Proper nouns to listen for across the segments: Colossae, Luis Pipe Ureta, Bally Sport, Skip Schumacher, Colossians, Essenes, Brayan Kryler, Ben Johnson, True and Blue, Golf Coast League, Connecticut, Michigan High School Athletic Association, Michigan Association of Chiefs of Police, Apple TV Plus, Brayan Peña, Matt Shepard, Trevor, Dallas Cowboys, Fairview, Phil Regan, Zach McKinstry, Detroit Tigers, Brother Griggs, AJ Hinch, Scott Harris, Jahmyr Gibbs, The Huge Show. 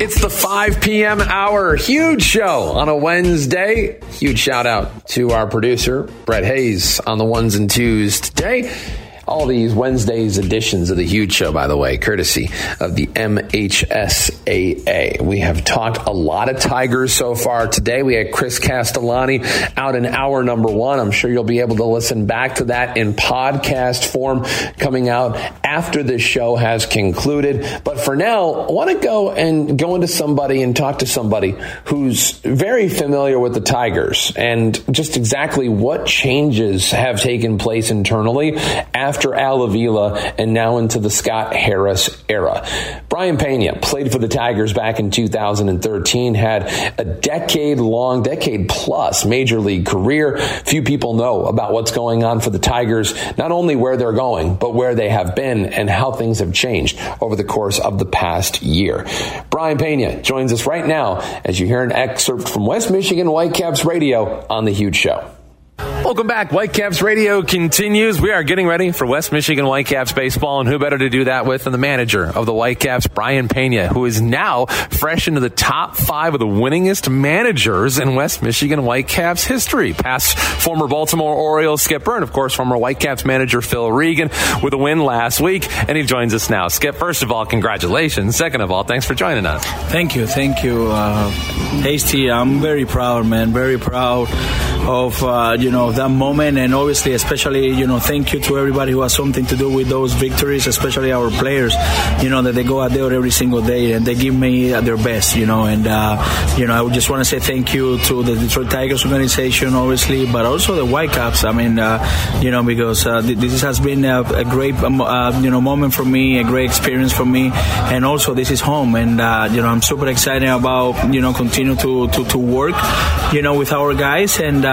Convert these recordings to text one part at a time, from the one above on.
It's the 5 p.m. hour, Huge Show on a Wednesday. Huge shout out to our producer, Brett Hayes, on the ones and twos today. All these Wednesday's editions of the Huge Show, by the way, courtesy of the MHSAA. We have talked a lot of Tigers so far today. We had Chris Castellani out in hour number one. I'm sure you'll be able to listen back to that in podcast form coming out after this show has concluded. But for now, I want to go into somebody and talk to somebody who's very familiar with the Tigers and just exactly what changes have taken place internally after Al Avila and now into the Scott Harris era. Brayan Peña played for the Tigers back in 2013, had a decade-plus major league career. Few people know about what's going on for the Tigers, not only where they're going, but where they have been and how things have changed over the course of the past year. Brayan Peña joins us right now as you hear an excerpt from West Michigan Whitecaps Radio on The Huge Show. Welcome back. Whitecaps Radio continues. We are getting ready for West Michigan Whitecaps baseball, and who better to do that with than the manager of the Whitecaps, Brayan Peña, who is now fresh into the top five of the winningest managers in West Michigan Whitecaps history. Past former Baltimore Orioles skipper and, of course, former Whitecaps manager Phil Regan with a win last week, and he joins us now. Skip, first of all, congratulations. Second of all, thanks for joining us. Thank you. Hasty, I'm very proud, man. Very proud of, that moment, and obviously, especially, thank you to everybody who has something to do with those victories, especially our players, that they go out there every single day and they give me their best, I just want to say thank you to the Detroit Tigers organization, obviously, but also the Whitecaps. I mean, because this has been a great, moment for me, a great experience for me, and also this is home, and, I'm super excited about, continue to work, with our guys, and,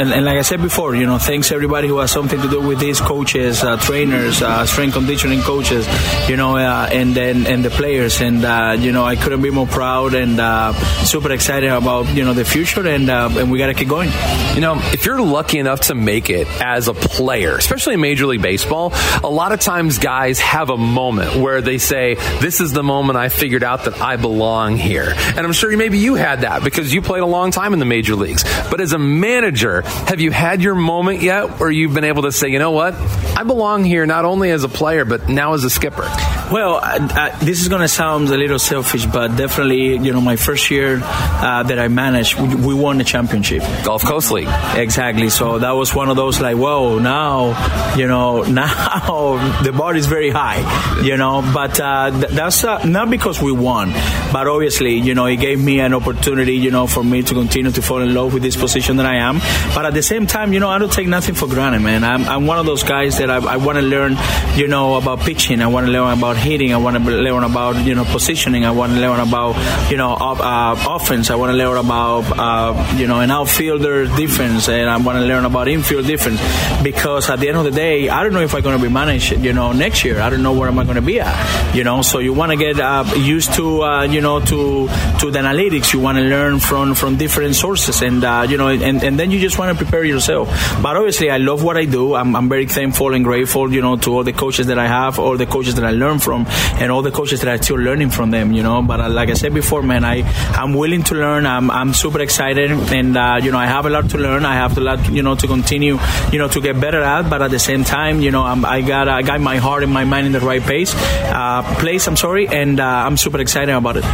And like I said before, thanks everybody who has something to do with these coaches, trainers, strength conditioning coaches, and the players. And, I couldn't be more proud and super excited about, the future. And we got to keep going. If you're lucky enough to make it as a player, especially in Major League Baseball, a lot of times guys have a moment where they say, this is the moment I figured out that I belong here. And I'm sure maybe you had that because you played a long time in the major leagues. But as a manager, have you had your moment yet where you've been able to say, you know what, I belong here not only as a player, but now as a skipper? Well, this is going to sound a little selfish, but definitely, my first year that I managed, we won the championship. Golf Coast League. Exactly. So that was one of those like, whoa, now, now the bar is very high, but that's not because we won, but obviously, it gave me an opportunity, for me to continue to fall in love with this position that I am. But at the same time, I don't take nothing for granted, man. I'm one of those guys that I want to learn, about pitching. I want to learn about hitting. I want to learn about, positioning. I want to learn about, offense. I want to learn about, an outfielder defense. And I want to learn about infield defense. Because at the end of the day, I don't know if I'm going to be managed, next year. I don't know where am I going to be at, So you want to get used to, to the analytics. You want to learn from different sources. And, and then you just want to prepare yourself. But obviously, I love what I do. I'm very thankful and grateful, to all the coaches that I have, all the coaches that I learned from, and all the coaches that I'm still learning from them, But like I said before, man, I'm willing to learn. I'm super excited, and, I have a lot to learn. I have a lot, to continue, to get better at. But at the same time, I got my heart and my mind in the right place. And I'm super excited about it.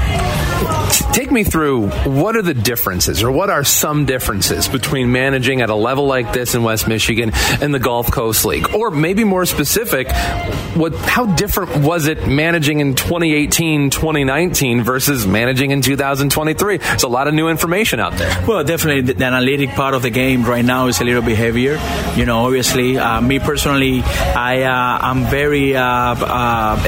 Take me through what are the differences, or what are some differences between managers managing at a level like this in West Michigan in the Golf Coast League? Or maybe more specific, how different was it managing in 2018, 2019 versus managing in 2023? There's a lot of new information out there. Well, definitely the analytic part of the game right now is a little bit heavier. You know, obviously, me personally, I'm very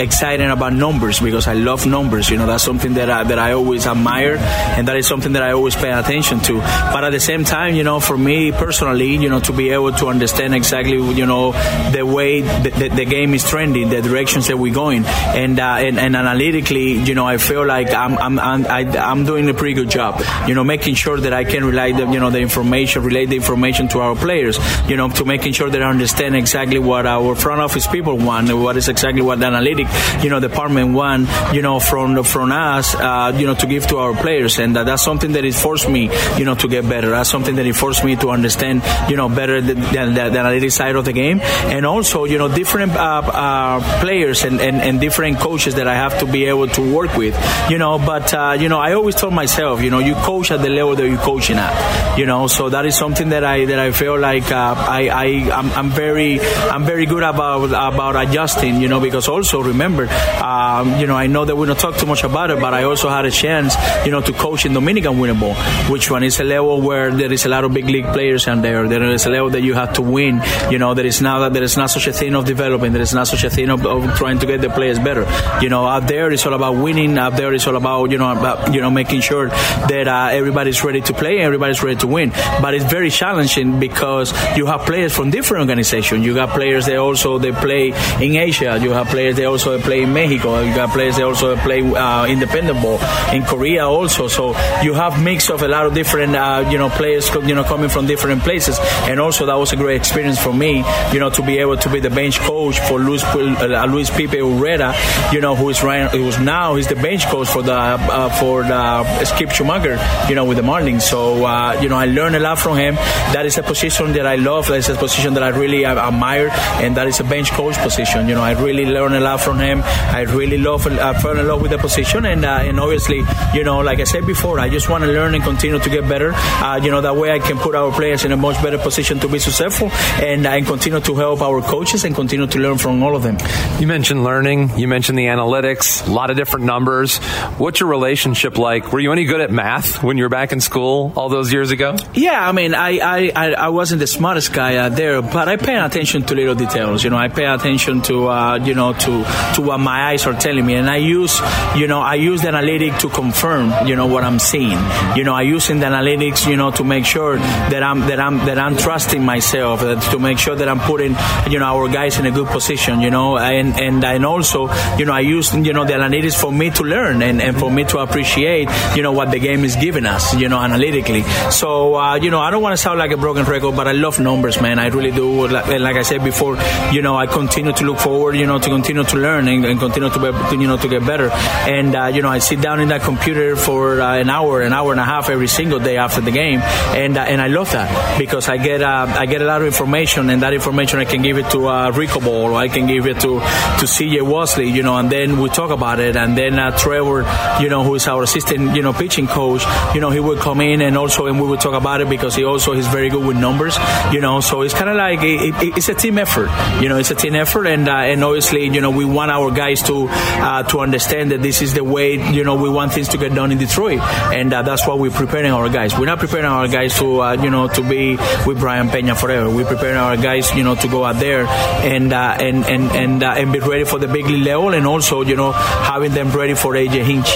excited about numbers because I love numbers. You know, that's something that I always admire, and that is something that I always pay attention to. But at the same time, you know, for me personally, you know, to be able to understand exactly, you know, the way the game is trending, the directions that we're going, and analytically, you know, I feel like I'm doing a pretty good job. You know, making sure that I can relay the information to our players. You know, to making sure that I understand exactly what our front office people want, what is exactly what the analytic, you know, department want, you know, from us, you know, to give to our players, and that's something that it forced me, you know, to get better. That's something that it forced me to understand, you know, better the analytic side of the game, and also, you know, different players and different coaches that I have to be able to work with, you know. But you know, I always told myself, you know, you coach at the level that you're coaching at, you know. So that is something that I feel like I'm very good about adjusting, you know, because also remember, you know, I know that we don't talk too much about it, but I also had a chance, you know, to coach in Dominican Winter Bowl, which one is a level where there is a lot of big league players out there. There is a level that you have to win, you know. There is not such a thing of developing. There is not such a thing of trying to get the players better. You know, out there it's all about winning. Out there it's all about, you know, making sure that everybody's ready to play, everybody's ready to win. But it's very challenging because you have players from different organizations. You got players that also they play in Asia. You have players that also play in Mexico. You got players that also play independent ball in Korea also. So you have mix of a lot of different you know, players, you know, coming from different places. And also that was a great experience for me, you know, to be able to be the bench coach for Luis Pipe Ureta, you know, who is now the bench coach for the Skip Schumacher, you know, with the Marlins. So you know, I learned a lot from him. That is a position that I love. That is a position that I really admire, and that is a bench coach position. You know, I really learned a lot from him. I really fell in love with the position, and obviously, you know, like I said before, I just want to learn and continue to get better. You know, that way I can put our players in a much better position to be successful, and continue to help our coaches and continue to learn from all of them. You mentioned learning. You mentioned the analytics. A lot of different numbers. What's your relationship like? Were you any good at math when you were back in school all those years ago? Yeah, I mean, I wasn't the smartest guy out there, but I pay attention to little details. You know, I pay attention to you know, to what my eyes are telling me, and I use the analytic to confirm, you know, what I'm seeing. You know, I use the analytics, you know, to make sure that I'm trusting myself, to make sure that I'm putting, you know, our guys in a good position. You know, and also, you know, I use, you know, the analytics for me to learn and for me to appreciate, you know, what the game is giving us, you know, analytically. So you know, I don't want to sound like a broken record, but I love numbers, man. I really do. And like I said before, you know, I continue to look forward, you know, to continue to learn and continue to, you know, to get better. And you know, I sit down in that computer for an hour and a half every single day after the game, and I love that because I get a lot of information, and that information I can give it to Rico Ball, or I can give it to CJ Wesley, you know, and then we talk about it, and then Trevor, you know, who is our assistant, you know, pitching coach, you know, he would come in and we would talk about it because he's very good with numbers, you know. So it's kind of like it's a team effort, you know. It's a team effort, and obviously, you know, we want our guys to understand that this is the way, you know, we want things to get done in Detroit, and that's why we're preparing our guys. We're not preparing our guys to you know, to be with Brayan Peña forever. We're preparing our guys, you know, to go out there and be ready for the big league level, and also, you know, having them ready for AJ Hinch.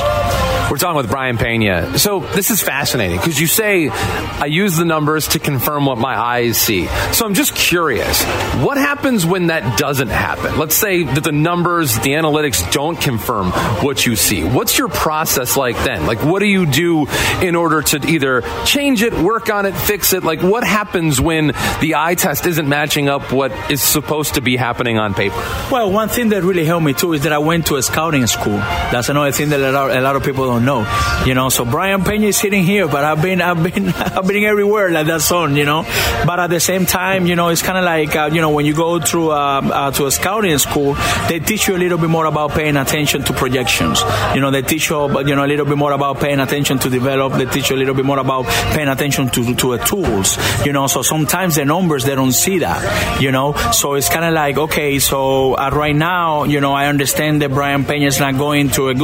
We're talking with Brayan Peña. So this is fascinating because you say, I use the numbers to confirm what my eyes see. So I'm just curious, what happens when that doesn't happen? Let's say that the numbers, the analytics don't confirm what you see. What's your process like then? Like, what do you do in order to either change it, work on it, fix it? Like, what happens when the eye test isn't matching up what is supposed to be happening on paper? Well, one thing that really helped me too is that I went to a scouting school. That's another thing that a lot of people don't don't know, you know. So Brayan Peña is sitting here, but I've been everywhere like that song, you know. But at the same time, you know, it's kind of like you know, when you go through to a scouting school, they teach you a little bit more about paying attention to projections. You know, they teach you, you know, a little bit more about paying attention to develop. They teach you a little bit more about paying attention to tools. You know, so sometimes the numbers, they don't see that. You know, so it's kind of like, okay, so right now, you know, I understand that Brayan Peña is not going to a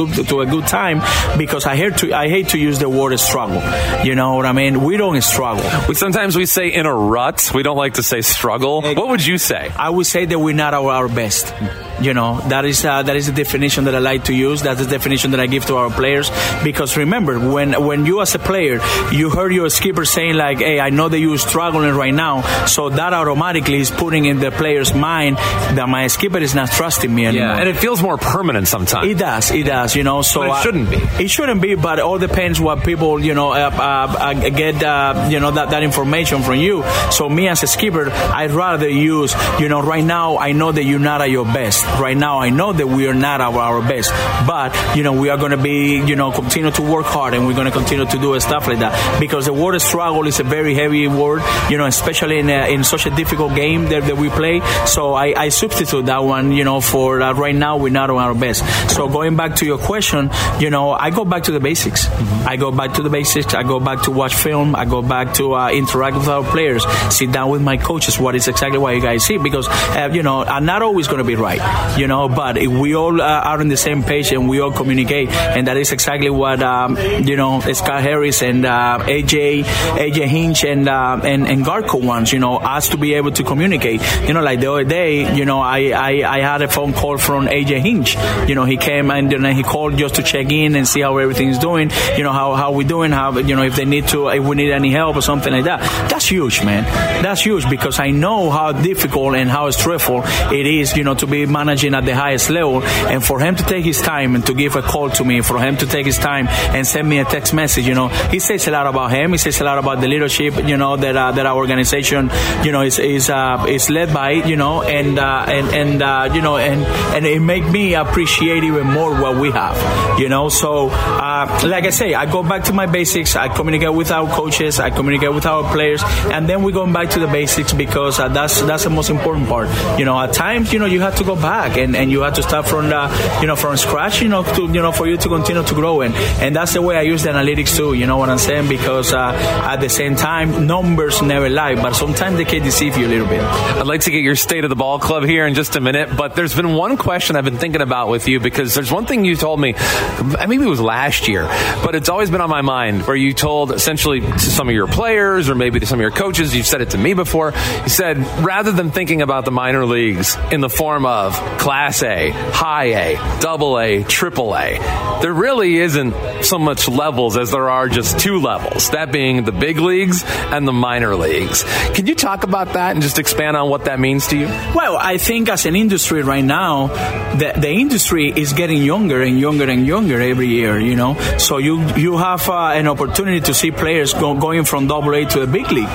good time, because I hate to use the word struggle. You know what I mean? We don't struggle. Sometimes we say in a rut. We don't like to say struggle. What would you say? I would say that we're not our best. You know, that is the definition that I like to use. That's the definition that I give to our players. Because remember, when you as a player, you heard your skipper saying like, hey, I know that you're struggling right now. So that automatically is putting in the player's mind that my skipper is not trusting me anymore. Yeah, and it feels more permanent sometimes. It does, you know. So but it shouldn't be. It shouldn't be, but it all depends what people, you know, get, you know, that information from you. So me as a skipper, I'd rather use, you know, right now I know that you're not at your best. Right now, I know that we are not at our best, but, you know, we are going to be, you know, continue to work hard, and we're going to continue to do stuff like that, because the word struggle is a very heavy word, you know, especially in such a difficult game that we play. So I substitute that one, you know, for right now, we're not at our best. So going back to your question, you know, I go back to the basics. Mm-hmm. I go back to the basics. I go back to watch film. I go back to interact with our players, sit down with my coaches, what is exactly what you guys see, because, you know, I'm not always going to be right. You know, but if we all are on the same page and we all communicate, and that is exactly what you know, Scott Harris and AJ Hinch and Garco wants, you know, us to be able to communicate. You know, like the other day, you know, I had a phone call from AJ Hinch. You know, he came and then he called just to check in and see how everything's doing. You know, how we doing? How, you know, if we need any help or something like that. That's huge, man. That's huge, because I know how difficult and how stressful it is, you know, to be managing at the highest level, and for him to take his time and to give a call to me, for him to take his time and send me a text message, you know, he says a lot about him. He says a lot about the leadership, you know, that our organization, you know, is led by, you know, and you know, and it make me appreciate even more what we have, you know. So like I say, I go back to my basics. I communicate with our coaches. I communicate with our players, and then we go back to the basics, because that's the most important part. You know, at times, you know, you have to go back and you have to start from you know, from scratch, you know, to, you know, for you to continue to grow, and that's the way I use the analytics too, you know what I'm saying, because at the same time, numbers never lie, but sometimes they can deceive you a little bit. I'd like to get your state of the ball club here in just a minute, but there's been one question I've been thinking about with you, because there's one thing you told me, maybe it was last year, but it's always been on my mind, where you told essentially to some of your players, or maybe to some of your coaches, you've said it to me before, you said, rather than thinking about the minor leagues in the form of Class A, High A, Double A, Triple A, there really isn't so much levels as there are just two levels, that being the big leagues and the minor leagues. Can you talk about that and just expand on what that means to you? Well, I think as an industry right now, the industry is getting younger and younger and younger every year, you know. So you have an opportunity to see players going from Double A to a big league.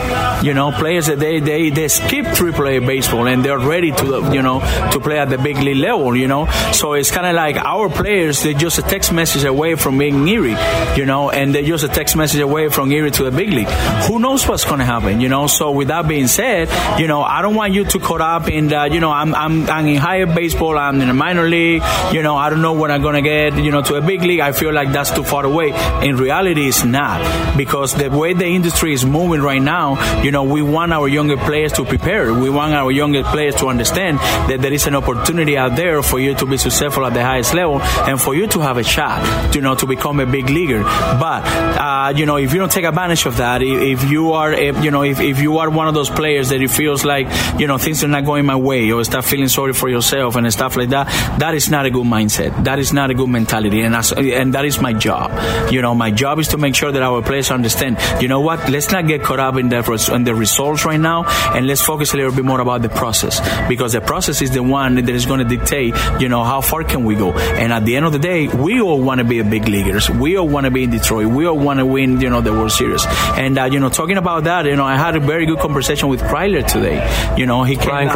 You know, players that they skip Triple A baseball and they're ready to, you know, to play at the big league level, you know. So it's kind of like our players, they're just a text message away from being Erie, you know, and they're just a text message away from Erie to the big league. Who knows what's going to happen, you know? So with that being said, you know, I don't want you to caught up in that, you know, I'm in higher baseball, I'm in a minor league, you know, I don't know when I'm going to get, you know, to a big league. I feel like that's too far away. In reality, it's not, because the way the industry is moving right now, you know, we want our younger players to prepare. We want our younger players to understand that there is an opportunity out there for you to be successful at the highest level and for you to have a shot, you know, to become a big leaguer. But you know, if you don't take advantage of that, if you are, you know, if you are one of those players that it feels like, you know, things are not going my way, or start feeling sorry for yourself and stuff like that, that is not a good mindset. That is not a good mentality, and that is my job. You know, my job is to make sure that our players understand, you know what, let's not get caught up in the results right now, and let's focus a little bit more about the process, because the process is the one that market is going to dictate, you know, how far can we go. And at the end of the day, we all want to be big leaguers. We all want to be in Detroit. We all want to win, you know, the World Series. And, you know, talking about that, you know, I had a very good conversation with Kryler today. You know, he came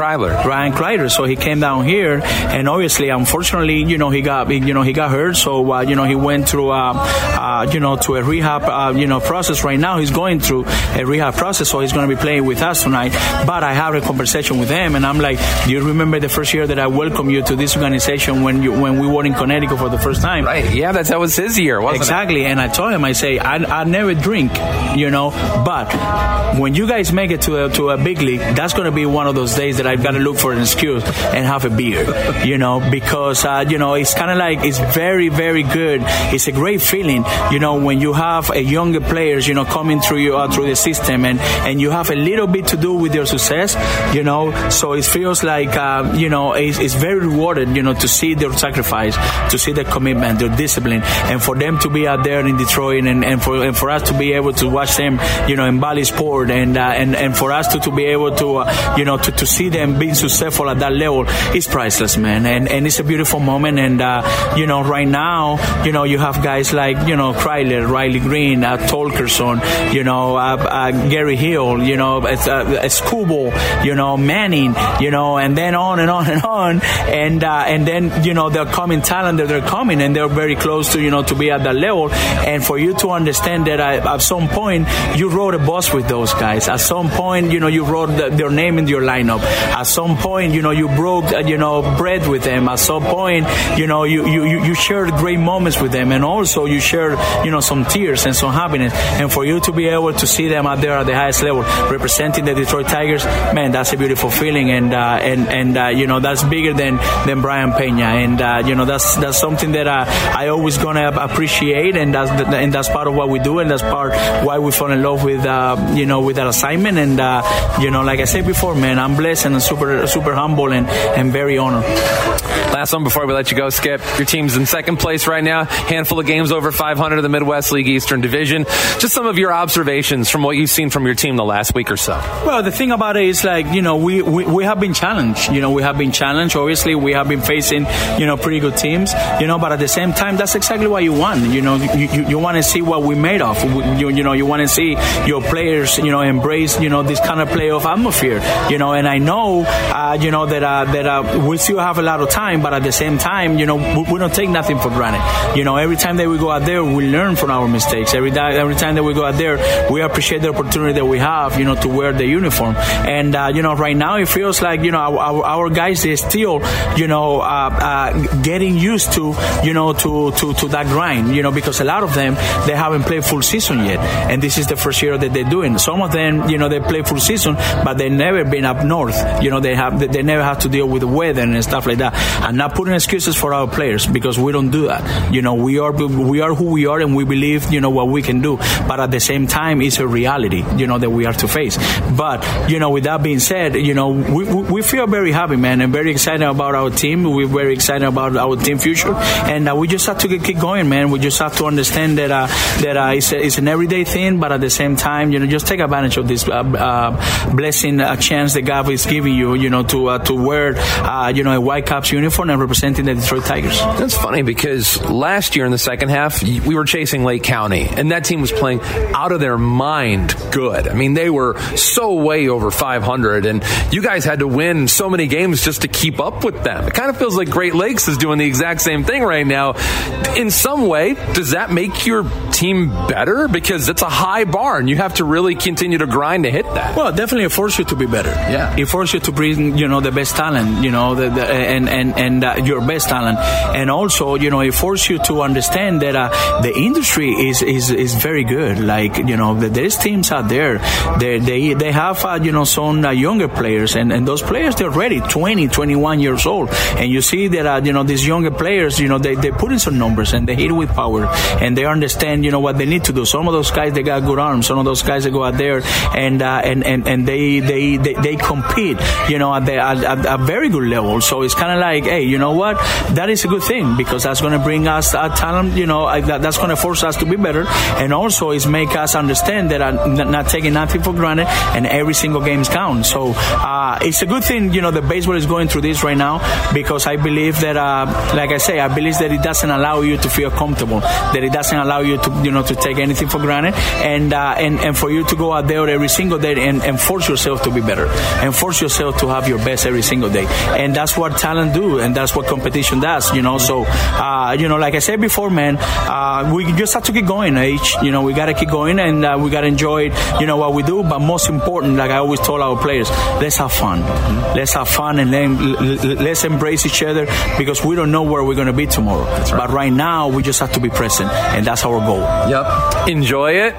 Brayan Kryler. So he came down here, and obviously, unfortunately, you know, he got hurt. So, you know, he went through, you know, to a rehab, you know, process. Right now, he's going through a rehab process, so he's going to be playing with us tonight. But I had a conversation with him, and I'm like, do you remember the first year that I welcomed you to this organization when we were in Connecticut for the first time? Right. Yeah, that was his year, wasn't it? Exactly. And I told him, I say, I never drink, you know, but when you guys make it to a big league, that's going to be one of those days that I've got to look for an excuse and have a beer, you know, because, you know, it's kind of like, it's very, very good. It's a great feeling, you know, when you have a younger players, you know, coming through you through the system, and you have a little bit to do with your success, you know, so it feels like, you know, it's very rewarding, you know, to see their sacrifice, to see their commitment, their discipline, and for them to be out there in Detroit, and for us to be able to watch them, you know, in Bally Sport, and for us to be able to, you know, to see them being successful at that level is priceless, man, and it's a beautiful moment, and, you know, right now, you know, you have guys like, you know, Kryler, Riley Green, Tolkerson, you know, Gary Hill, you know, Scoobal, you know, Manning, you know, and then on and on and on, and then, you know, they're coming talent that they're coming, and they're very close to, you know, to be at that level, and for you to understand that at some point you rode a bus with those guys, at some point, you know, you wrote their name in your lineup, at some point, you know, you broke, you know, bread with them, at some point, you know, you shared great moments with them, and also you shared, you know, some tears and some happiness, and for you to be able to see them out there at the highest level representing the Detroit Tigers, man, that's a beautiful feeling, and you know, that's bigger than Brayan Peña, and you know, that's something that I always gonna appreciate, and that's part of what we do, and that's part why we fall in love with you know, with that assignment, and you know, like I said before, man, I'm blessed and I'm super humble and very honored. Last one before we let you go, Skip. Your team's in second place right now, handful of games over 500 of the Midwest League Eastern Division. Just some of your observations from what you've seen from your team the last week or so. Well, the thing about it is, like, you know, we have been challenged. You know, we have been challenged. Obviously, we have been facing, you know, pretty good teams. You know, but at the same time, that's exactly what you want. You know, you want to see what we're made of. You know, you want to see your players, you know, embrace, you know, this kind of playoff atmosphere. You know, and I know, you know, that we still have a lot of time, but at the same time, you know, we don't take nothing for granted. You know, every time that we go out there, we learn from our mistakes. Every time that we go out there, we appreciate the opportunity that we have, you know, to wear the uniform. And, you know, right now it feels like, you know, our guys, they're still, you know, getting used to, you know, to that grind, you know, because a lot of them, they haven't played full season yet. And this is the first year that they're doing. Some of them, you know, they play full season, but they've never been up north. You know, they never have to deal with the weather and stuff like that. I'm not putting excuses for our players because we don't do that. You know, we are who we are, and we believe, you know, what we can do. But at the same time, it's a reality, you know, that we are to face. But, you know, with that being said, you know, we feel very happy, man, and very excited about our team. We're very excited about our team future. And we just have to keep going, man. We just have to understand that it's an everyday thing, but at the same time, you know, just take advantage of this blessing, a chance that God is giving you, you know, to wear, you know, a Whitecaps uniform and representing the Detroit Tigers. That's funny because last year in the second half, we were chasing Lake County, and that team was playing out of their mind good. I mean, they were so way over 500, and you guys had to win so many games just to keep up with them. It kind of feels like Great Lakes is doing the exact same thing right now. In some way, does that make your team better? Because it's a high bar, and you have to really continue to grind to hit that. Well, definitely it forces you to be better. Yeah. It forces you to bring, you know, the best talent, you know, and your best talent. And also, you know, it forces you to understand that the industry is very good. Like, you know, there's teams out there, they have, you know, some younger players, and those players, they're already 20, 21 years old. And you see that, you know, these younger players, you know, they put in some numbers, and they hit with power, and they understand, you know, what they need to do. Some of those guys, they got good arms. Some of those guys, they go out there and they compete, you know, at a very good level. So it's kind of like, hey, you know what? That is a good thing because that's going to bring us talent, you know, that's going to force us to be better. And also it's make us understand that I'm not taking nothing for granted, and every single game counts. So it's a good thing, you know, the baseball is going through this this right now, because I believe that, like I say, I believe that it doesn't allow you to feel comfortable, that it doesn't allow you to, you know, to take anything for granted, and for you to go out there every single day and force yourself to be better, and force yourself to have your best every single day. And that's what talent do, and that's what competition does, you know. So, you know, like I said before, man, we just have to keep going, H. You know, we got to keep going, and we got to enjoy, you know, what we do. But most important, like I always told our players, let's have fun. Mm-hmm. Let's have fun, and let's embrace each other, because we don't know where we're going to be tomorrow. That's right. But right now, we just have to be present, and that's our goal. Yep. Enjoy it.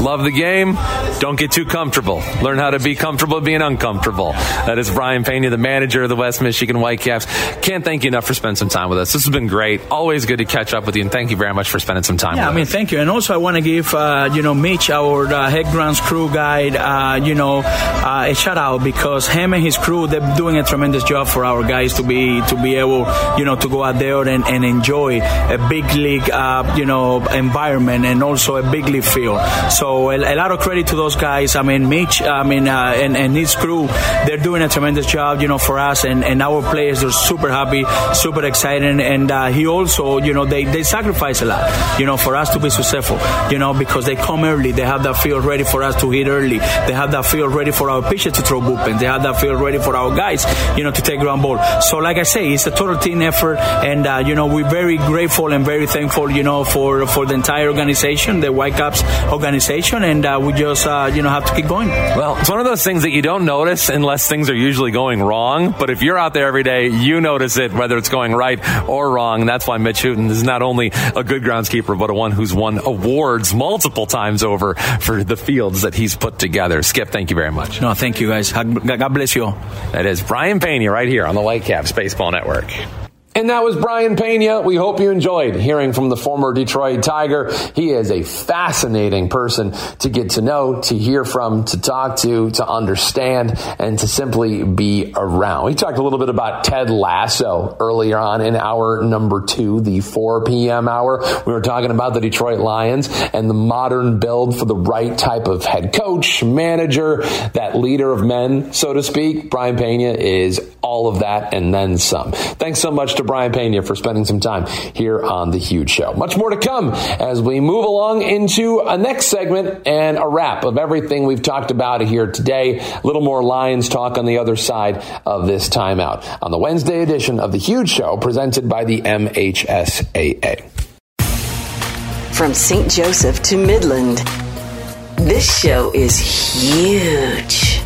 Love the game. Don't get too comfortable. Learn how to be comfortable being uncomfortable. That is Brayan Peña, the manager of the West Michigan Whitecaps. Can't thank you enough for spending some time with us. This has been great. Always good to catch up with you, and thank you very much for spending some time with us. Yeah, I mean, thank you. And also I want to give, you know, Mitch, our head grounds crew guy, you know, a shout out, because him and his crew, they're doing a tremendous job for our guys to be able, you know, to go out there and enjoy a big league, you know, environment, and also a big league field. So a lot of credit to those guys. I mean, Mitch, and his crew, they're doing a tremendous job, you know, for us, and our players are super happy, super excited, and he also, you know, they sacrifice a lot, you know, for us to be successful, you know, because they come early, they have that field ready for us to hit early, they have that field ready for our pitchers to throw bullpen, they have that field ready for our guys, you know, to take ground ball. So like I say, it's a total team effort, and you know, we're very grateful and very thankful, you know, for the entire organization, the Whitecaps organization. And we just, you know, have to keep going. Well, it's one of those things that you don't notice unless things are usually going wrong. But if you're out there every day, you notice it, whether it's going right or wrong. And that's why Mitch Hooton is not only a good groundskeeper, but one who's won awards multiple times over for the fields that he's put together. Skip, thank you very much. No, thank you, guys. God bless you all. That is Brayan Peña right here on the Whitecaps Baseball Network. And that was Brayan Peña. We hope you enjoyed hearing from the former Detroit Tiger. He is a fascinating person to get to know, to hear from, to talk to understand, and to simply be around. We talked a little bit about Ted Lasso earlier on in hour number 2, the 4 p.m. hour. We were talking about the Detroit Lions and the modern build for the right type of head coach, manager, that leader of men, so to speak. Brayan Peña is all of that and then some. Thanks so much to Brayan Peña for spending some time here on The Huge Show. Much more to come as we move along into a next segment and a wrap of everything we've talked about here today. A little more Lions talk on the other side of this timeout on the Wednesday edition of The Huge Show, presented by the MHSAA. From St. Joseph to Midland, this show is huge.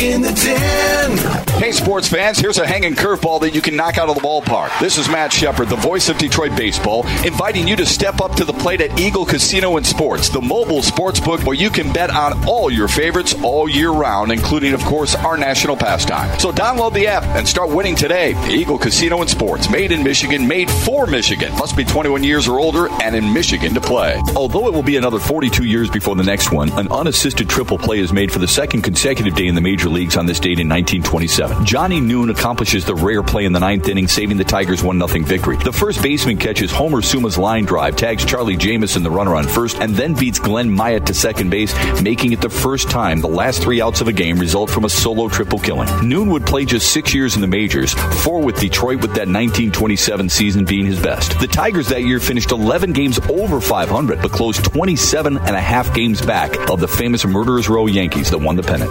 In the den. Hey, sports fans, here's a hanging curveball that you can knock out of the ballpark. This is Matt Shepard, the voice of Detroit baseball, inviting you to step up to the plate at Eagle Casino and Sports, the mobile sports book where you can bet on all your favorites all year round, including, of course, our national pastime. So download the app and start winning today. The Eagle Casino and Sports, made in Michigan, made for Michigan. Must be 21 years or older and in Michigan to play. Although it will be another 42 years before the next one, an unassisted triple play is made for the second consecutive day in the major leagues on this date in 1927. Johnny Noon accomplishes the rare play in the ninth inning, saving the Tigers 1-0 victory. The first baseman catches Homer Suma's line drive, tags Charlie Jamison, the runner on first, and then beats Glenn Myatt to second base, making it the first time the last 3 outs of a game result from a solo triple killing. Noon would play just 6 years in the majors, 4 with Detroit, with that 1927 season being his best. The Tigers that year finished 11 games over 500, but closed 27 and a half games back of the famous Murderers Row Yankees that won the pennant.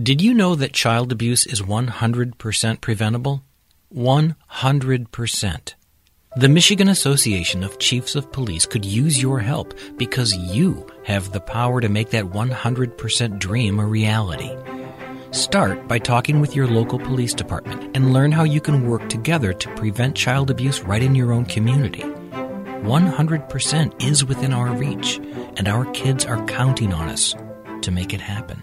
Did you know that child abuse is 100% preventable? 100%. The Michigan Association of Chiefs of Police could use your help, because you have the power to make that 100% dream a reality. Start by talking with your local police department and learn how you can work together to prevent child abuse right in your own community. 100% is within our reach, and our kids are counting on us to make it happen.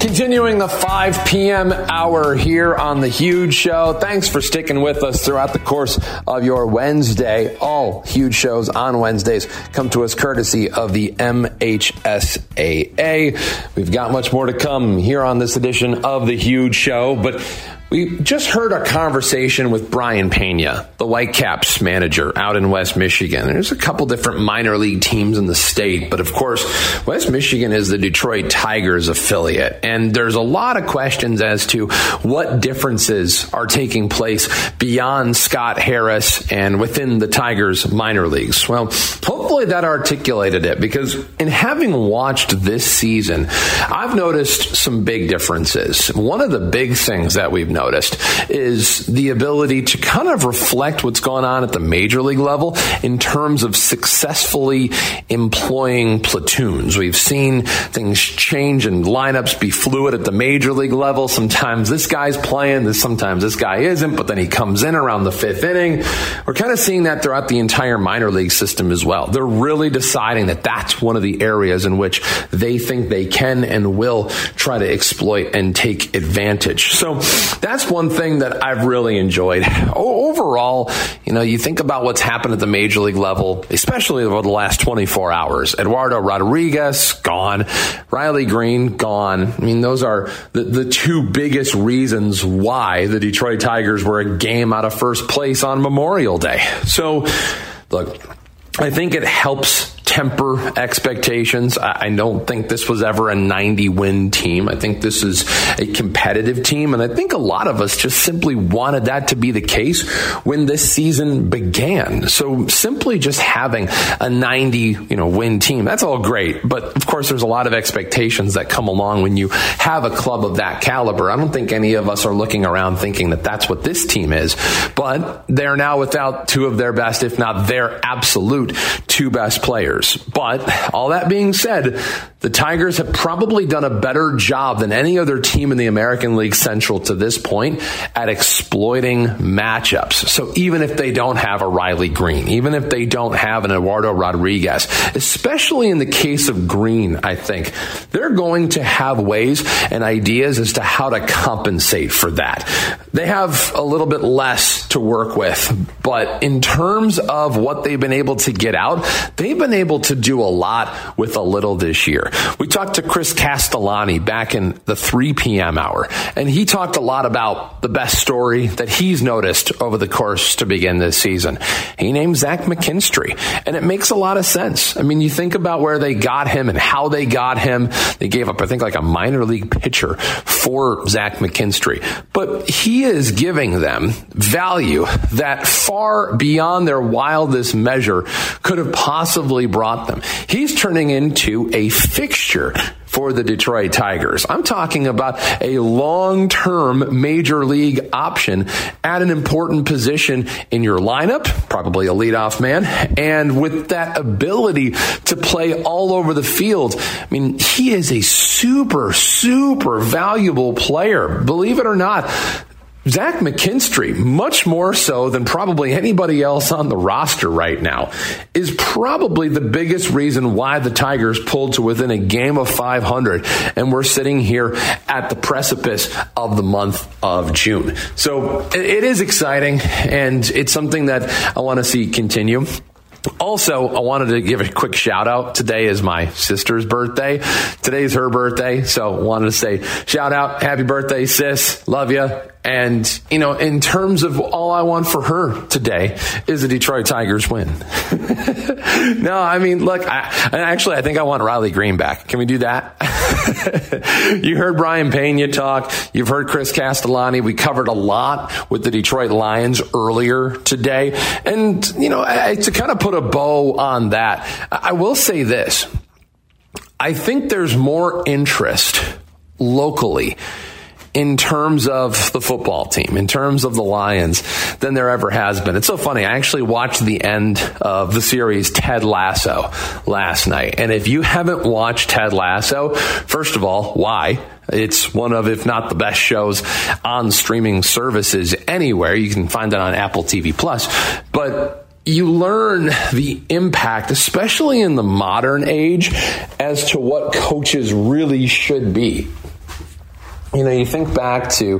Continuing the 5 p.m. hour here on The Huge Show. Thanks for sticking with us throughout the course of your Wednesday. All Huge Shows on Wednesdays come to us courtesy of the MHSAA. We've got much more to come here on this edition of The Huge Show, but we just heard a conversation with Brayan Peña, the Whitecaps manager out in West Michigan. There's a couple different minor league teams in the state, but of course, West Michigan is the Detroit Tigers affiliate. And there's a lot of questions as to what differences are taking place beyond Scott Harris and within the Tigers minor leagues. Well, hopefully that articulated it, because in having watched this season, I've noticed some big differences. One of the big things that we've noticed is the ability to kind of reflect what's going on at the major league level in terms of successfully employing platoons. We've seen things change and lineups be fluid at the major league level. Sometimes this guy's playing, sometimes this guy isn't, but then he comes in around the fifth inning. We're kind of seeing that throughout the entire minor league system as well. They're really deciding that that's one of the areas in which they think they can and will try to exploit and take advantage. So that's one thing that I've really enjoyed. Overall, you know, you think about what's happened at the major league level, especially over the last 24 hours. Eduardo Rodriguez, gone. Riley Green, gone. I mean, those are the two biggest reasons why the Detroit Tigers were a game out of first place on Memorial Day. So, look, I think it helps temper expectations. I don't think this was ever a 90-win team. I think this is a competitive team, and I think a lot of us just simply wanted that to be the case when this season began. So simply just having a 90-win team, that's all great, but of course there's a lot of expectations that come along when you have a club of that caliber. I don't think any of us are looking around thinking that that's what this team is, but they're now without two of their best, if not their absolute two best players. But all that being said, the Tigers have probably done a better job than any other team in the American League Central to this point at exploiting matchups. So even if they don't have a Riley Green, even if they don't have an Eduardo Rodriguez, especially in the case of Green, I think they're going to have ways and ideas as to how to compensate for that. They have a little bit less to work with, but in terms of what they've been able to get out, they've been able to do a lot with a little this year. We talked to Chris Castellani back in the 3 p.m. hour, and he talked a lot about the best story that he's noticed over the course to begin this season. He named Zach McKinstry, and it makes a lot of sense. I mean, you think about where they got him and how they got him. They gave up, I think, like a minor league pitcher for Zach McKinstry, but he is giving them value that far beyond their wildest measure could have possibly brought them. He's turning into a fixture for the Detroit Tigers. I'm talking about a long-term major league option at an important position in your lineup, probably a leadoff man, and with that ability to play all over the field. I mean, he is a super, super valuable player. Believe it or not, Zach McKinstry, much more so than probably anybody else on the roster right now, is probably the biggest reason why the Tigers pulled to within a game of 500, and we're sitting here at the precipice of the month of June. So it is exciting, and it's something that I want to see continue. Also, I wanted to give a quick shout out. Today is my sister's birthday. Today's her birthday. So wanted to say shout out. Happy birthday, sis. Love you. And, you know, in terms of all I want for her today is a Detroit Tigers win. No, I mean, look, I think I want Riley Green back. Can we do that? You heard Brayan Peña talk. You've heard Chris Castellani. We covered a lot with the Detroit Lions earlier today. And, you know, to kind of put a bow on that, I will say this. I think there's more interest locally in terms of the football team, in terms of the Lions, than there ever has been. It's so funny. I actually watched the end of the series Ted Lasso last night. And if you haven't watched Ted Lasso, first of all, why? It's one of, if not the best shows on streaming services anywhere. You can find it on Apple TV Plus. But you learn the impact, especially in the modern age, as to what coaches really should be. You know, you think back to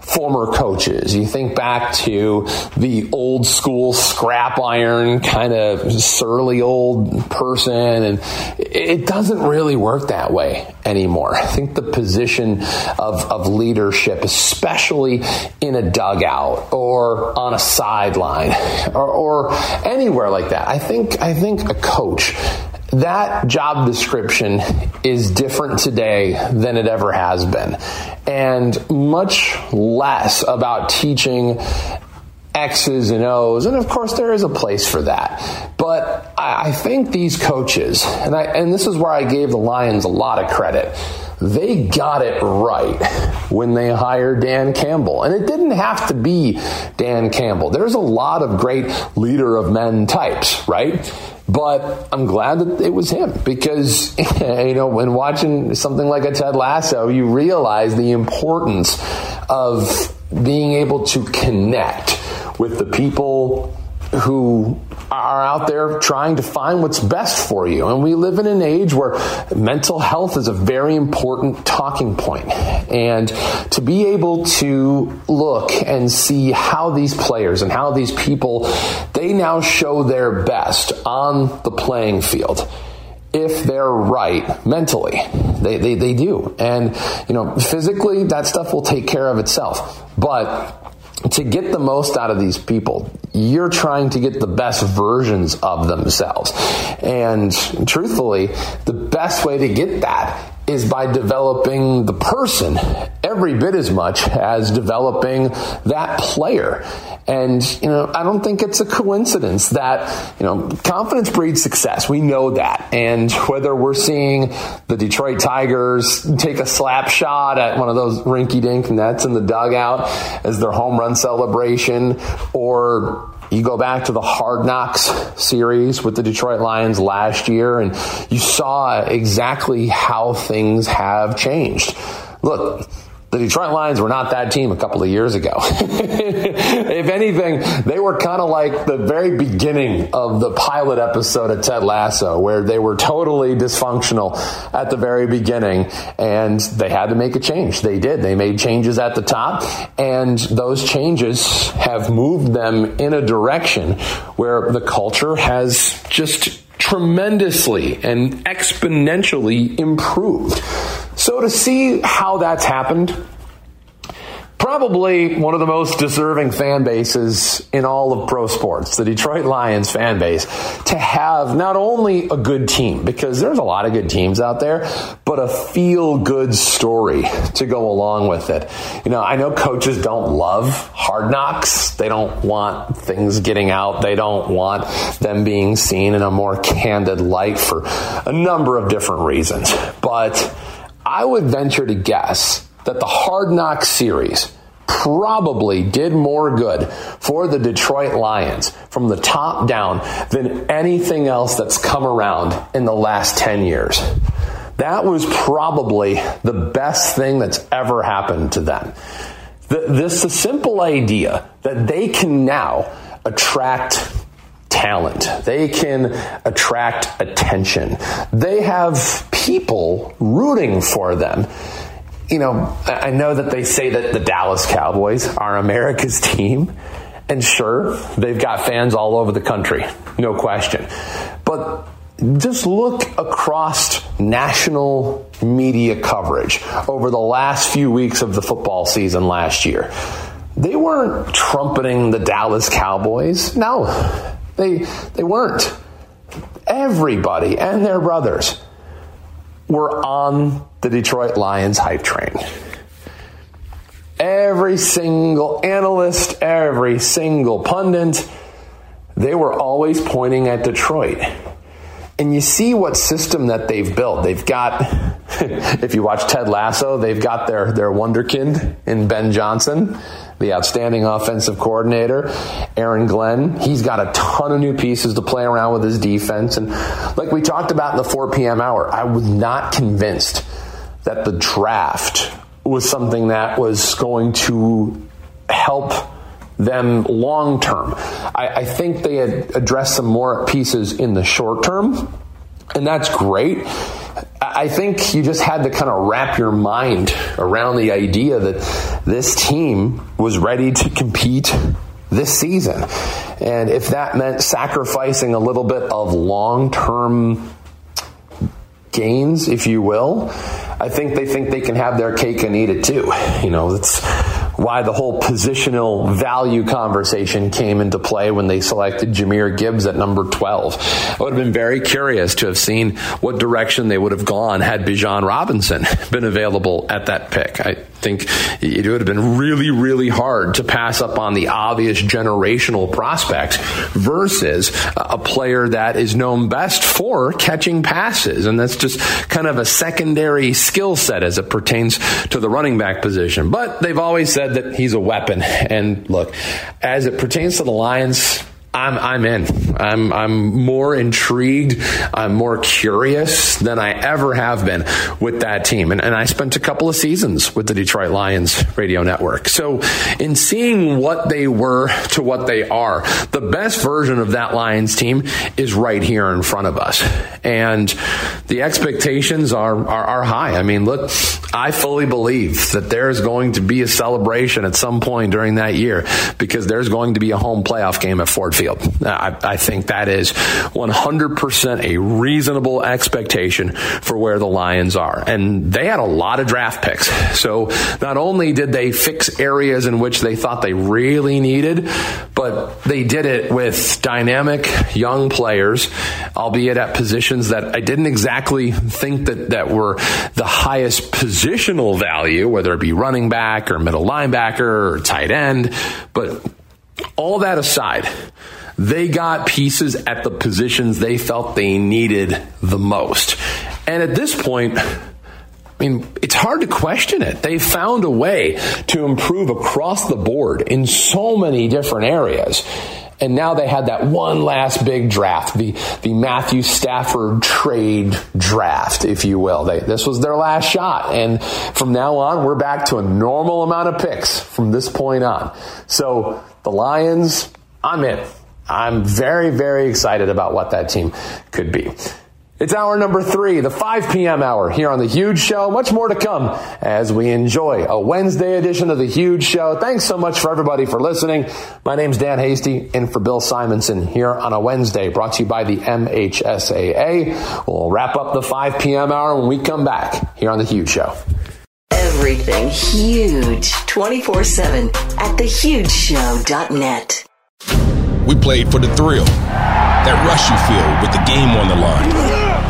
former coaches. You think back to the old school scrap iron kind of surly old person, and it doesn't really work that way anymore. I think the position of leadership, especially in a dugout or on a sideline or anywhere like that, I think a coach, that job description is different today than it ever has been, and much less about teaching X's and O's. And of course, there is a place for that. But I think these coaches, and this is where I gave the Lions a lot of credit, they got it right when they hired Dan Campbell. And it didn't have to be Dan Campbell. There's a lot of great leader of men types, right? But I'm glad that it was him, because, you know, when watching something like a Ted Lasso, you realize the importance of being able to connect with the people who are out there trying to find what's best for you. And we live in an age where mental health is a very important talking point. And to be able to look and see how these players and how these people, they now show their best on the playing field if they're right mentally. They do. And, you know, physically, that stuff will take care of itself. But to get the most out of these people, you're trying to get the best versions of themselves. And truthfully, the best way to get that is by developing the person every bit as much as developing that player. And, you know, I don't think it's a coincidence that, you know, confidence breeds success. We know that. And whether we're seeing the Detroit Tigers take a slap shot at one of those rinky-dink nets in the dugout as their home run celebration, or you go back to the Hard Knocks series with the Detroit Lions last year, and you saw exactly how things have changed. Look, the Detroit Lions were not that team a couple of years ago. If anything, they were kind of like the very beginning of the pilot episode of Ted Lasso, where they were totally dysfunctional at the very beginning, and they had to make a change. They did. They made changes at the top, and those changes have moved them in a direction where the culture has just tremendously and exponentially improved. So to see how that's happened, probably one of the most deserving fan bases in all of pro sports, the Detroit Lions fan base, to have not only a good team, because there's a lot of good teams out there, but a feel-good story to go along with it. You know, I know coaches don't love Hard Knocks. They don't want things getting out. They don't want them being seen in a more candid light for a number of different reasons. But I would venture to guess that the Hard Knocks series probably did more good for the Detroit Lions from the top down than anything else that's come around in the last 10 years. That was probably the best thing that's ever happened to them. This simple idea that they can now attract talent. They can attract attention. They have people rooting for them. You know, I know that they say that the Dallas Cowboys are America's team, and sure, they've got fans all over the country, no question. But just look across national media coverage over the last few weeks of the football season last year. They weren't trumpeting the Dallas Cowboys. No, they weren't. Everybody and their brothers were on the Detroit Lions hype train. Every single analyst, every single pundit, they were always pointing at Detroit. And you see what system that they've built. They've got, if you watch Ted Lasso, they've got their wonderkind in Ben Johnson, the outstanding offensive coordinator. Aaron Glenn, he's got a ton of new pieces to play around with his defense. And like we talked about in the 4 p.m. hour, I was not convinced that the draft was something that was going to help them long term. I think they had addressed some more pieces in the short term, and that's great. I think you just had to kind of wrap your mind around the idea that this team was ready to compete this season. And if that meant sacrificing a little bit of long term gains, if you will, I think they can have their cake and eat it too. You know, that's why the whole positional value conversation came into play when they selected Jahmyr Gibbs at number 12. I would have been very curious to have seen what direction they would have gone had Bijan Robinson been available at that pick. I think it would have been really, really hard to pass up on the obvious generational prospect versus a player that is known best for catching passes. And that's just kind of a secondary skill set as it pertains to the running back position. But they've always said that he's a weapon. And look, as it pertains to the Lions, I'm in. I'm more intrigued. I'm more curious than I ever have been with that team. And I spent a couple of seasons with the Detroit Lions radio network. So in seeing what they were to what they are, the best version of that Lions team is right here in front of us. And the expectations are high. I mean, look, I fully believe that there's going to be a celebration at some point during that year because there's going to be a home playoff game at Ford Field. I think that is 100% a reasonable expectation for where the Lions are. And they had a lot of draft picks. So not only did they fix areas in which they thought they really needed, but they did it with dynamic young players, albeit at positions that I didn't exactly think that were the highest positional value, whether it be running back or middle linebacker or tight end. But all that aside, they got pieces at the positions they felt they needed the most. And at this point, I mean, it's hard to question it. They found a way to improve across the board in so many different areas. And now they had that one last big draft, the Matthew Stafford trade draft, if you will. This was their last shot. And from now on, we're back to a normal amount of picks from this point on. So the Lions, I'm in. I'm very, very excited about what that team could be. It's hour number 3, the 5 p.m. hour here on The Huge Show. Much more to come as we enjoy a Wednesday edition of The Huge Show. Thanks so much for everybody for listening. My name's Dan Hasty, and for Bill Simonson here on a Wednesday, brought to you by the MHSAA. We'll wrap up the 5 p.m. hour when we come back here on The Huge Show. Everything huge 24/7 at thehugeshow.net. We played for the thrill, that rush you feel with the game on the line.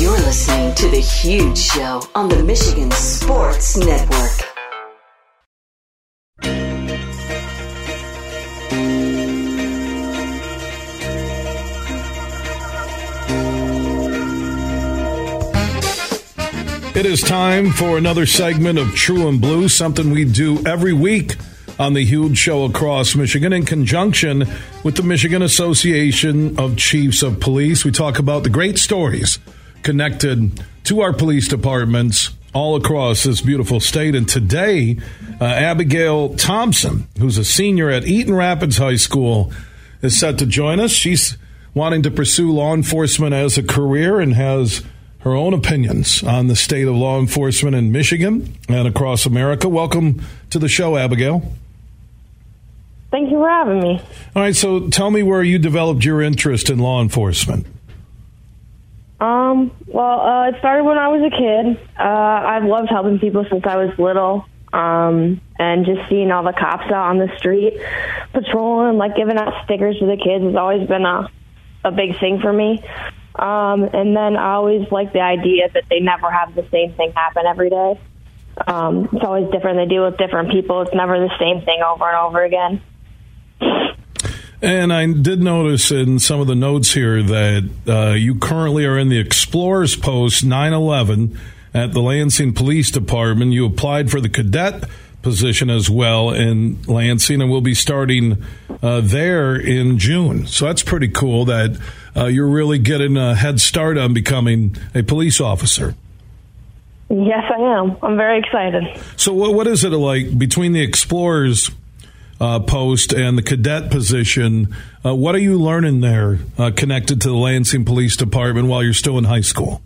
You're listening to The Huge Show on the Michigan Sports Network. It is time for another segment of True and Blue, something we do every week on The Huge Show across Michigan in conjunction with the Michigan Association of Chiefs of Police. We talk about the great stories connected to our police departments all across this beautiful state. And today, Abigail Thompson, who's a senior at Eaton Rapids High School, is set to join us. She's wanting to pursue law enforcement as a career and has her own opinions on the state of law enforcement in Michigan and across America. Welcome to the show, Abigail. Thank you for having me. All right, so tell me where you developed your interest in law enforcement. It started when I was a kid. I've loved helping people since I was little, and just seeing all the cops out on the street patrolling, like giving out stickers to the kids has always been a big thing for me. And then I always like the idea that they never have the same thing happen every day. It's always different. They deal with different people. It's never the same thing over and over again. And I did notice in some of the notes here that you currently are in the Explorers Post 9/11 at the Lansing Police Department. You applied for the cadet position as well in Lansing, and we'll be starting there in June. So that's pretty cool that you're really getting a head start on becoming a police officer. Yes, I am. I'm very excited. So what is it like between the Explorers post and the cadet position? What are you learning there connected to the Lansing Police Department while you're still in high school?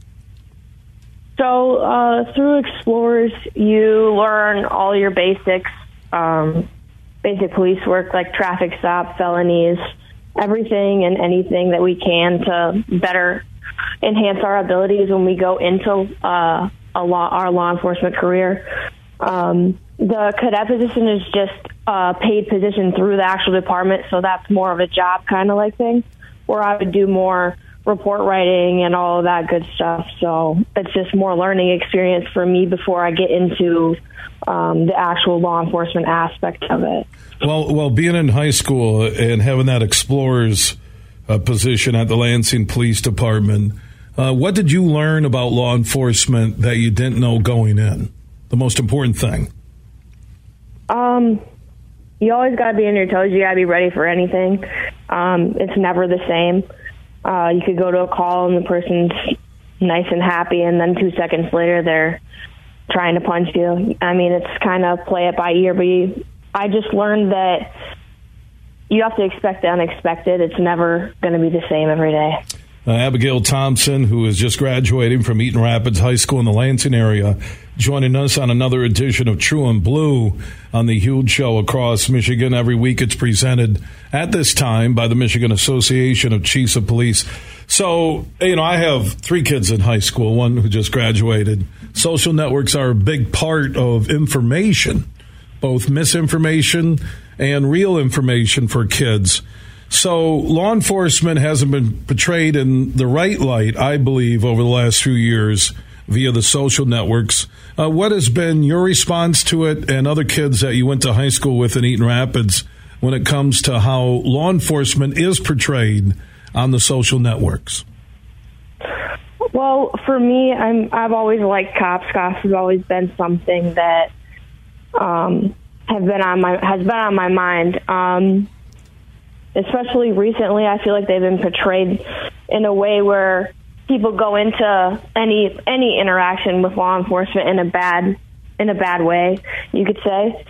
So through Explorers, you learn all your basics, basic police work like traffic stop, felonies, everything and anything that we can to better enhance our abilities when we go into our law enforcement career. The cadet position is just a paid position through the actual department, so that's more of a job kind of like thing, where I would do more report writing and all of that good stuff. So it's just more learning experience for me before I get into the actual law enforcement aspect of it. Well, being in high school and having that Explorers position at the Lansing Police Department, what did you learn about law enforcement that you didn't know going in? The most important thing. You always got to be on your toes. You got to be ready for anything. It's never the same. You could go to a call and the person's nice and happy, and then 2 seconds later they're trying to punch you. I mean, it's kind of play it by ear, but I just learned that you have to expect the unexpected. It's never going to be the same every day. Abigail Thompson, who is just graduating from Eaton Rapids High School in the Lansing area, joining us on another edition of True and Blue on the Huge Show across Michigan. Every week it's presented at this time by the Michigan Association of Chiefs of Police. So, I have 3 kids in high school, one who just graduated. Social networks are a big part of information, both misinformation and real information for kids. So law enforcement hasn't been portrayed in the right light, I believe, over the last few years via the social networks. What has been your response to it and other kids that you went to high school with in Eaton Rapids when it comes to how law enforcement is portrayed on the social networks? Well, for me, I've always liked cops. Cops has always been something that has been on my mind. Especially recently, I feel like they've been portrayed in a way where people go into any interaction with law enforcement in a bad way, you could say.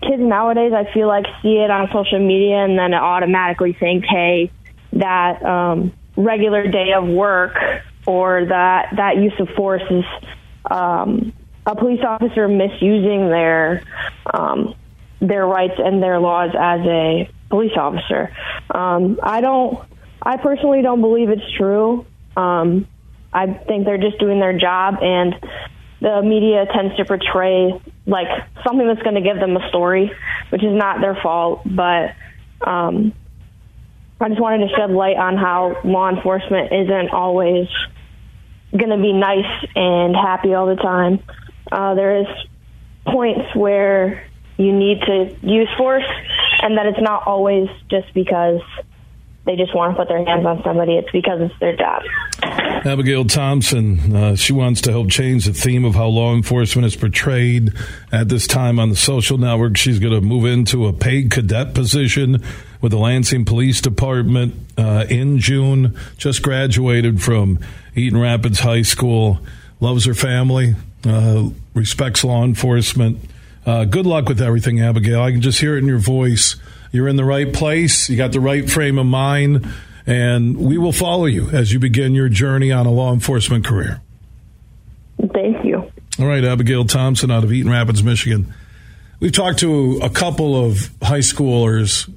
Kids nowadays, I feel like, see it on social media and then it automatically thinks, hey, that regular day of work or that use of force is a police officer misusing their rights and their laws as a police officer. I personally don't believe it's true. I think they're just doing their job, and the media tends to portray like something that's going to give them a story, which is not their fault. But I just wanted to shed light on how law enforcement isn't always going to be nice and happy all the time. There is points where you need to use force, and that it's not always just because they just want to put their hands on somebody. It's because it's their job. Abigail Thompson, she wants to help change the theme of how law enforcement is portrayed at this time on the social network. She's going to move into a paid cadet position with the Lansing Police Department in June. Just graduated from Eaton Rapids High School. Loves her family, respects law enforcement. Good luck with everything, Abigail. I can just hear it in your voice. You're in the right place. You got the right frame of mind. And we will follow you as you begin your journey on a law enforcement career. Thank you. All right, Abigail Thompson out of Eaton Rapids, Michigan. We've talked to a couple of high schoolers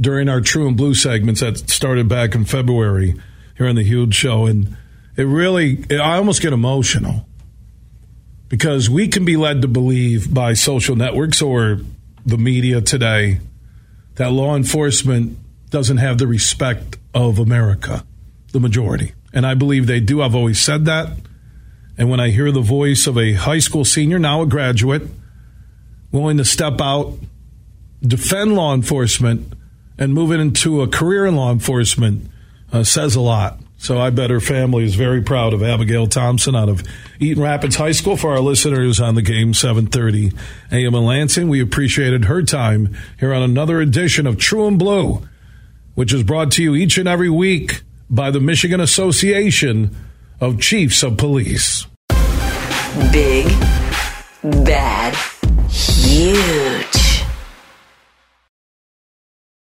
during our True and Blue segments that started back in February here on The Huge Show. And it really, I almost get emotional because we can be led to believe by social networks or the media today that law enforcement doesn't have the respect of America, the majority. And I believe they do. I've always said that. And when I hear the voice of a high school senior, now a graduate, willing to step out, defend law enforcement, and move it into a career in law enforcement, says a lot. So I bet her family is very proud of Abigail Thompson out of Eaton Rapids High School. For our listeners on the game, 7:30 a.m. in Lansing, we appreciated her time here on another edition of True and Blue, which is brought to you each and every week by the Michigan Association of Chiefs of Police. Big, bad, huge.